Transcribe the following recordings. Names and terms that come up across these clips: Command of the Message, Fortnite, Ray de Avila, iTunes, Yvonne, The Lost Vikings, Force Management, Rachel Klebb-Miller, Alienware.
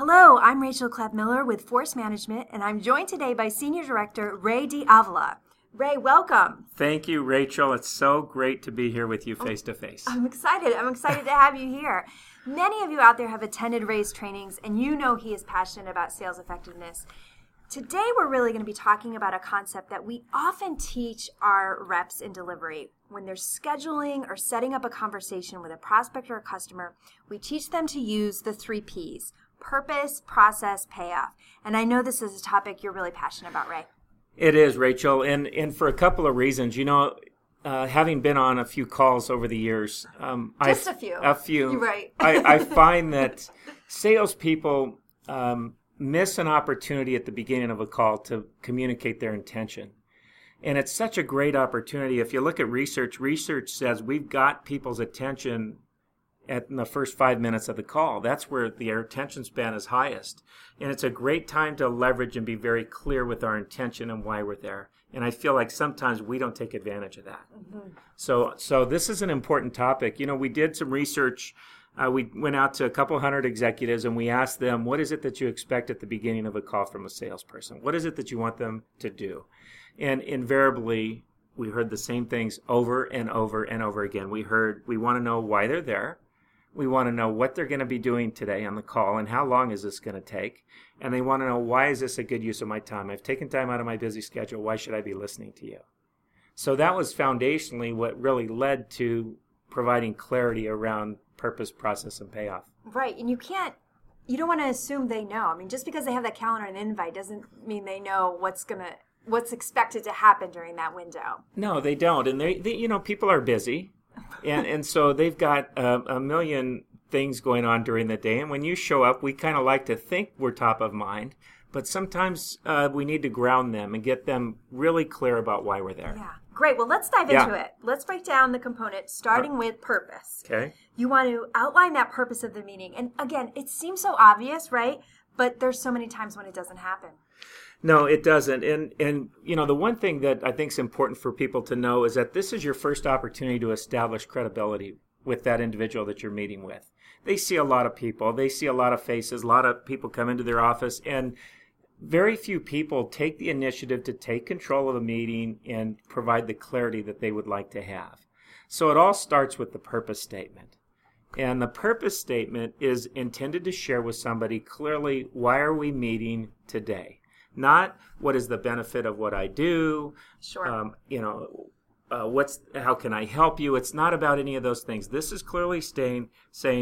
Hello, I'm Rachel Klebb-Miller with Force Management, and I'm joined today by Senior Director Ray de Avila. Ray, welcome. Thank you, Rachel. It's so great to be here with you face to face. I'm excited. I'm excited to have you here. Many of you out there have attended Ray's trainings, and you know he is passionate about sales effectiveness. Today, we're really going to be talking about a concept that we often teach our reps in delivery. When they're scheduling or setting up a conversation with a prospect or a customer, we teach them to use the 3 Ps: purpose, process, payoff. And I know this is a topic you're really passionate about, Ray. It is, Rachel, and for a couple of reasons. You know, having been on a few calls over the years, just a few. You're right. I find that salespeople miss an opportunity at the beginning of a call to communicate their intention, and it's such a great opportunity. If you look at research, says we've got people's attention in the first 5 minutes of the call. That's where the attention span is highest. And it's a great time to leverage and be very clear with our intention and why we're there. And I feel like sometimes we don't take advantage of that. Mm-hmm. So this is an important topic. You know, we did some research. We went out to a couple hundred executives and we asked them, what is it that you expect at the beginning of a call from a salesperson? What is it that you want them to do? And invariably, we heard the same things over and over and over again. We want to know why they're there. We want to know what they're going to be doing today on the call and how long is this going to take. And they want to know, why is this a good use of my time? I've taken time out of my busy schedule. Why should I be listening to you? So that was foundationally what really led to providing clarity around purpose, process, and payoff. Right. And you don't want to assume they know. I mean, just because they have that calendar and invite doesn't mean they know what's expected to happen during that window. No, they don't. And they people are busy. And so they've got a million things going on during the day. And when you show up, we kind of like to think we're top of mind. But sometimes we need to ground them and get them really clear about why we're there. Yeah, great. Well, let's dive into it. Let's break down the components, starting with purpose. Okay. You want to outline that purpose of the meeting. And again, it seems so obvious, right? But there's so many times when it doesn't happen. No, it doesn't. And you know, the one thing that I think is important for people to know is that this is your first opportunity to establish credibility with that individual that you're meeting with. They see a lot of people. They see a lot of faces. A lot of people come into their office. And very few people take the initiative to take control of the meeting and provide the clarity that they would like to have. So it all starts with the purpose statement. And the purpose statement is intended to share with somebody clearly, why are we meeting today? Not what is the benefit of what I do, sure. How can I help you? It's not about any of those things. This is clearly saying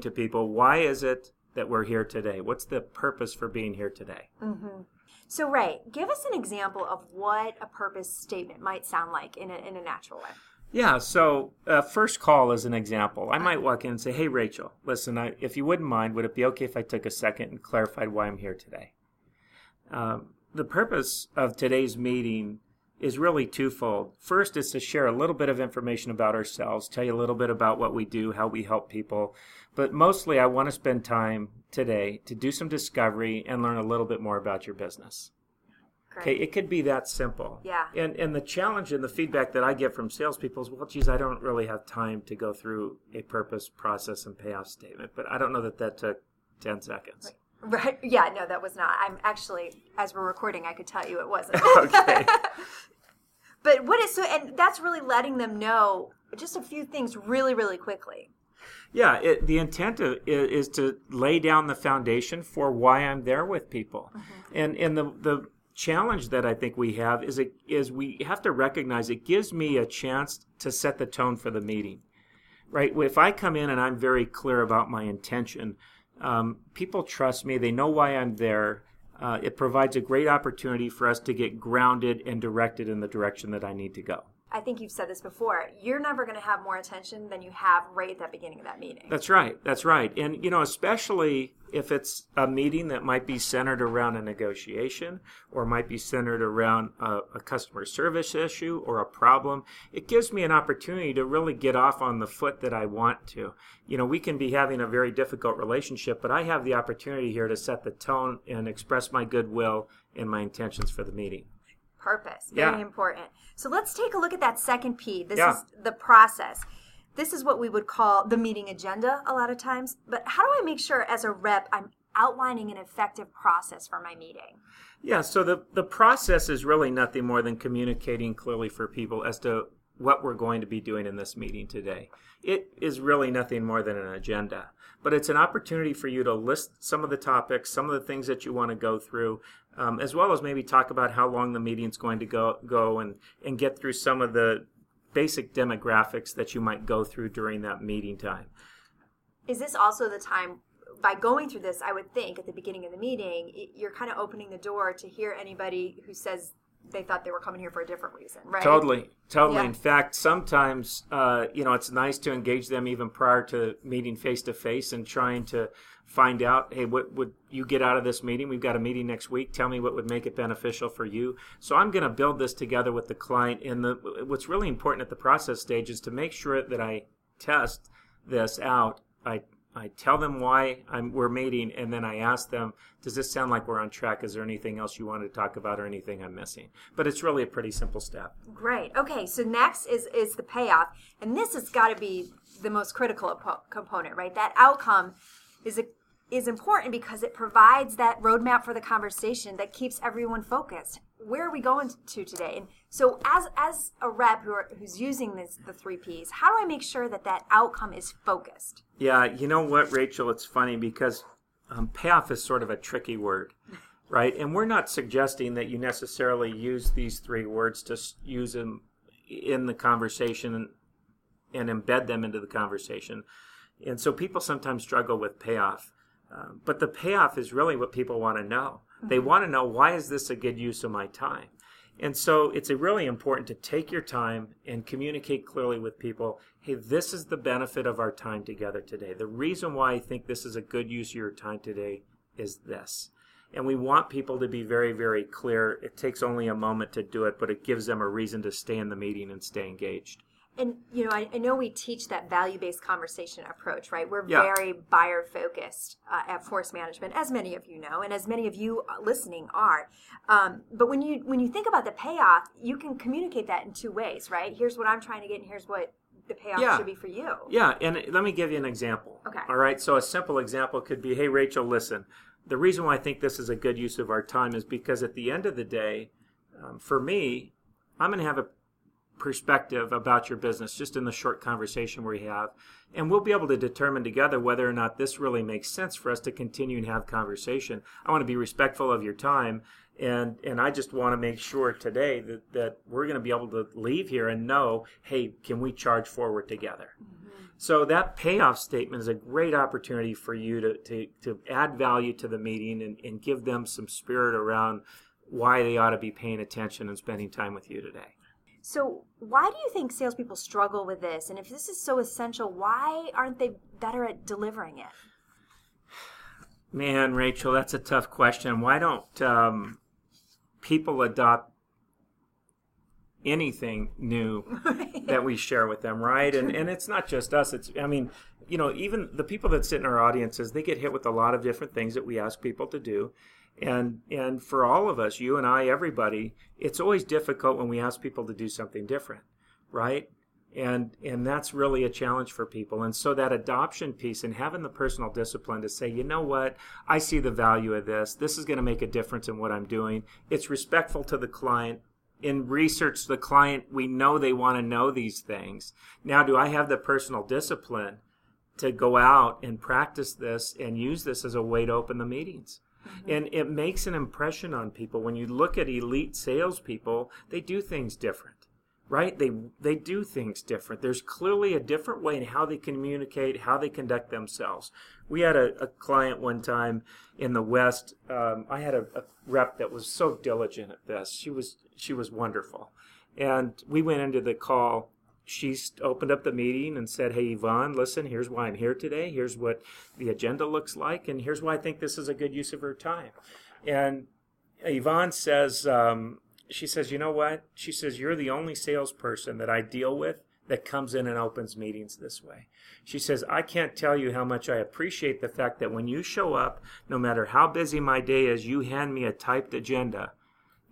to people, why is it that we're here today? What's the purpose for being here today? Mm-hmm. So, Ray, give us an example of what a purpose statement might sound like in a natural way. Yeah, so first call is an example. I might walk in and say, hey, Rachel, listen, if you wouldn't mind, would it be okay if I took a second and clarified why I'm here today? The purpose of today's meeting is really twofold. First is to share a little bit of information about ourselves, tell you a little bit about what we do, how we help people. But mostly I want to spend time today to do some discovery and learn a little bit more about your business. Great. Okay, it could be that simple. Yeah. And the challenge and the feedback that I get from salespeople is, well, geez, I don't really have time to go through a purpose, process, and payoff statement. But I don't know that took 10 seconds. Right. Right. Yeah, no, that was not. I'm actually, as we're recording, I could tell you it wasn't. Okay. But and that's really letting them know just a few things really, really quickly. Yeah, the intent is to lay down the foundation for why I'm there with people. Mm-hmm. And the challenge that I think we have is we have to recognize it gives me a chance to set the tone for the meeting. Right? If I come in and I'm very clear about my intention, people trust me. They know why I'm there. It provides a great opportunity for us to get grounded and directed in the direction that I need to go. I think you've said this before. You're never going to have more attention than you have right at the beginning of that meeting. That's right. And, you know, especially if it's a meeting that might be centered around a negotiation or might be centered around a customer service issue or a problem, it gives me an opportunity to really get off on the foot that I want to. You know, we can be having a very difficult relationship, but I have the opportunity here to set the tone and express my goodwill and my intentions for the meeting. Purpose, very important. So let's take a look at that second P. This is the process. This is what we would call the meeting agenda a lot of times. But how do I make sure as a rep I'm outlining an effective process for my meeting? Yeah, so the process is really nothing more than communicating clearly for people as to what we're going to be doing in this meeting today. It is really nothing more than an agenda, but it's an opportunity for you to list some of the topics, some of the things that you want to go through, as well as maybe talk about how long the meeting's going to go and get through some of the basic demographics that you might go through during that meeting time. Is this also the time, by going through this, I would think at the beginning of the meeting, you're kind of opening the door to hear anybody who says they thought they were coming here for a different reason, right? Totally. Yeah. In fact, sometimes, it's nice to engage them even prior to meeting face-to-face and trying to find out, hey, what would you get out of this meeting? We've got a meeting next week. Tell me what would make it beneficial for you. So I'm going to build this together with the client. And what's really important at the process stage is to make sure that I test this out. I tell them why we're meeting, and then I ask them, does this sound like we're on track? Is there anything else you wanted to talk about or anything I'm missing? But it's really a pretty simple step. Great. Okay, so next is the payoff. And this has got to be the most critical component, right? That outcome is important because it provides that roadmap for the conversation that keeps everyone focused. Where are we going to today? And so as a rep who's using the three Ps, how do I make sure that outcome is focused? Yeah, you know what, Rachel? It's funny because payoff is sort of a tricky word, right? And we're not suggesting that you necessarily use these three words to use them in the conversation and embed them into the conversation. And so people sometimes struggle with payoff. But the payoff is really what people want to know. They want to know, why is this a good use of my time? And so it's really important to take your time and communicate clearly with people, hey, this is the benefit of our time together today. The reason why I think this is a good use of your time today is this. And we want people to be very, very clear. It takes only a moment to do it, but it gives them a reason to stay in the meeting and stay engaged. And, I know we teach that value-based conversation approach, right? We're very buyer-focused at Force Management, as many of you know, and as many of you listening are. But when you think about the payoff, you can communicate that in two ways, right? Here's what I'm trying to get, and here's what the payoff should be for you. Yeah, and let me give you an example. Okay. All right, so a simple example could be, hey, Rachel, listen, the reason why I think this is a good use of our time is because at the end of the day, for me, I'm going to have a perspective about your business just in the short conversation we have, and we'll be able to determine together whether or not this really makes sense for us to continue and have conversation. I want to be respectful of your time, and I just want to make sure today that we're going to be able to leave here and know, hey, can we charge forward together? Mm-hmm. So that payoff statement is a great opportunity for you to add value to the meeting and give them some spirit around why they ought to be paying attention and spending time with you today. So why do you think salespeople struggle with this? And if this is so essential, why aren't they better at delivering it? Man, Rachel, that's a tough question. Why don't people adopt anything new that we share with them, right? And it's not just us. Even the people that sit in our audiences, they get hit with a lot of different things that we ask people to do. And for all of us, you and I, everybody, it's always difficult when we ask people to do something different, right? And that's really a challenge for people. And so that adoption piece and having the personal discipline to say, you know what, I see the value of this. This is going to make a difference in what I'm doing. It's respectful to the client. In research, the client, we know they want to know these things. Now, do I have the personal discipline to go out and practice this and use this as a way to open the meetings? Mm-hmm. And it makes an impression on people. When you look at elite salespeople, they do things different, right? They do things different. There's clearly a different way in how they communicate, how they conduct themselves. We had a client one time in the West. I had a rep that was so diligent at this. She was wonderful. And we went into the call. She opened up the meeting and said, hey, Yvonne, listen, here's why I'm here today. Here's what the agenda looks like, and here's why I think this is a good use of her time. And Yvonne says, she says, you know what? She says, you're the only salesperson that I deal with that comes in and opens meetings this way. She says, I can't tell you how much I appreciate the fact that when you show up, no matter how busy my day is, you hand me a typed agenda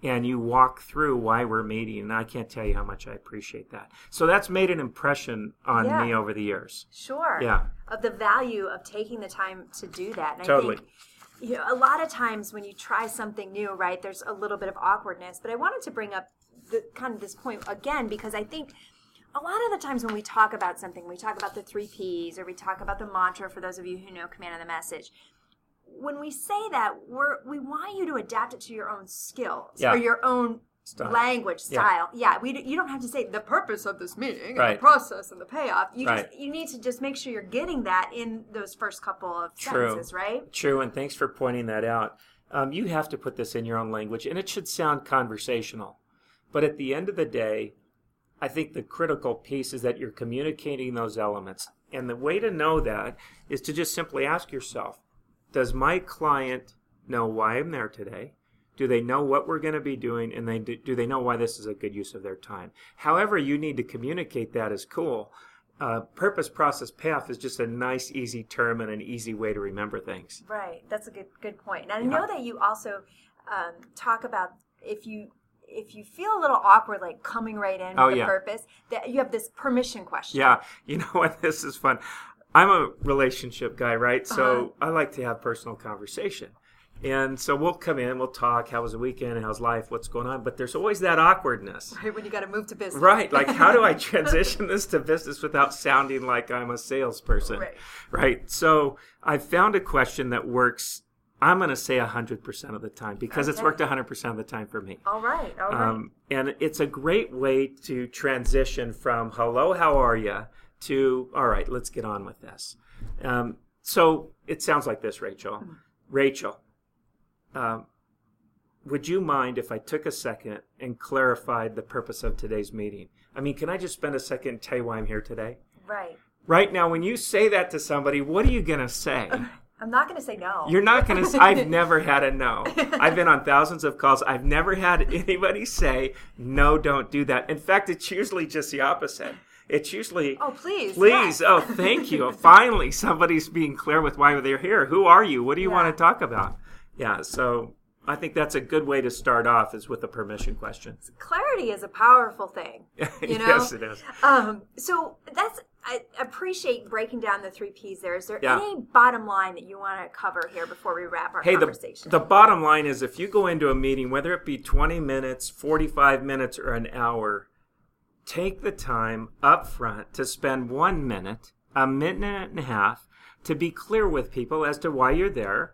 and you walk through why we're meeting, and I can't tell you how much I appreciate that. So that's made an impression on me over the years. Sure. Yeah. Of the value of taking the time to do that. And totally. I think you know, a lot of times when you try something new, right, there's a little bit of awkwardness. But I wanted to bring up the, kind of this point again, because I think a lot of the times when we talk about something, we talk about the 3 Ps, or we talk about the mantra, for those of you who know Command of the Message. When we say that, we want you to adapt it to your own skills, yeah, or your own style, language, style. Yeah, you don't have to say the purpose of this meeting, right, and the process and the payoff. You need to just make sure you're getting that in those first couple of sentences, right? True, and thanks for pointing that out. You have to put this in your own language, and it should sound conversational. But at the end of the day, I think the critical piece is that you're communicating those elements. And the way to know that is to just simply ask yourself, does my client know why I'm there today? Do they know what we're going to be doing? And do they know why this is a good use of their time? However you need to communicate that is cool. Purpose, process, path is just a nice, easy term and an easy way to remember things. Right. That's a good point. And I know that you also talk about if you feel a little awkward, like coming right in with a purpose, that you have this permission question. Yeah. You know what? This is fun. I'm a relationship guy, right? So I like to have personal conversation. And so we'll come in, we'll talk, how was the weekend, how's life, what's going on? But there's always that awkwardness. Right, when you got to move to business. Right, like how do I transition this to business without sounding like I'm a salesperson? Right. So I found a question that works, I'm going to say 100% of the time, because it's worked 100% of the time for me. All right. And it's a great way to transition from hello, how are you, to, all right, let's get on with this. So it sounds like this, Rachel. Mm-hmm. Rachel, would you mind if I took a second and clarified the purpose of today's meeting? I mean, can I just spend a second and tell you why I'm here today? Right. Right now, when you say that to somebody, what are you going to say? I'm not going to say no. You're not going to say, I've never had a no. I've been on thousands of calls. I've never had anybody say, no, don't do that. In fact, it's usually just the opposite. It's usually, oh, please, yes. Oh, thank you. Finally, somebody's being clear with why they're here. Who are you? What do you want to talk about? Yeah, so I think that's a good way to start off, is with a permission question. Clarity is a powerful thing, you know? Yes, it is. So that's, I appreciate breaking down the 3 Ps there. Is there any bottom line that you want to cover here before we wrap our conversation? The bottom line is, if you go into a meeting, whether it be 20 minutes, 45 minutes, or an hour, take the time up front to spend 1 minute, a minute and a half, to be clear with people as to why you're there,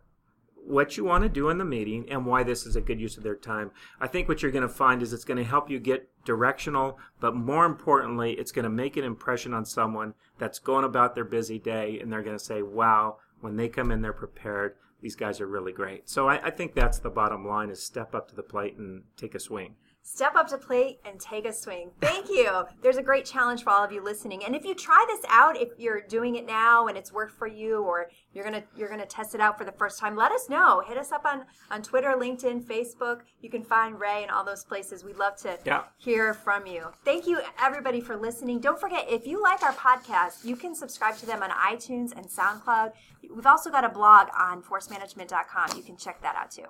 what you want to do in the meeting, and why this is a good use of their time. I think what you're going to find is it's going to help you get directional, but more importantly, it's going to make an impression on someone that's going about their busy day, and they're going to say, wow, when they come in, they're prepared. These guys are really great. So I think that's the bottom line, is step up to the plate and take a swing. Step up to plate and take a swing. Thank you. There's a great challenge for all of you listening. And if you try this out, if you're doing it now and it's worked for you, or you're gonna test it out for the first time, let us know. Hit us up on Twitter, LinkedIn, Facebook. You can find Ray and all those places. We'd love to hear from you. Thank you, everybody, for listening. Don't forget, if you like our podcast, you can subscribe to them on iTunes and SoundCloud. We've also got a blog on forcemanagement.com. You can check that out, too.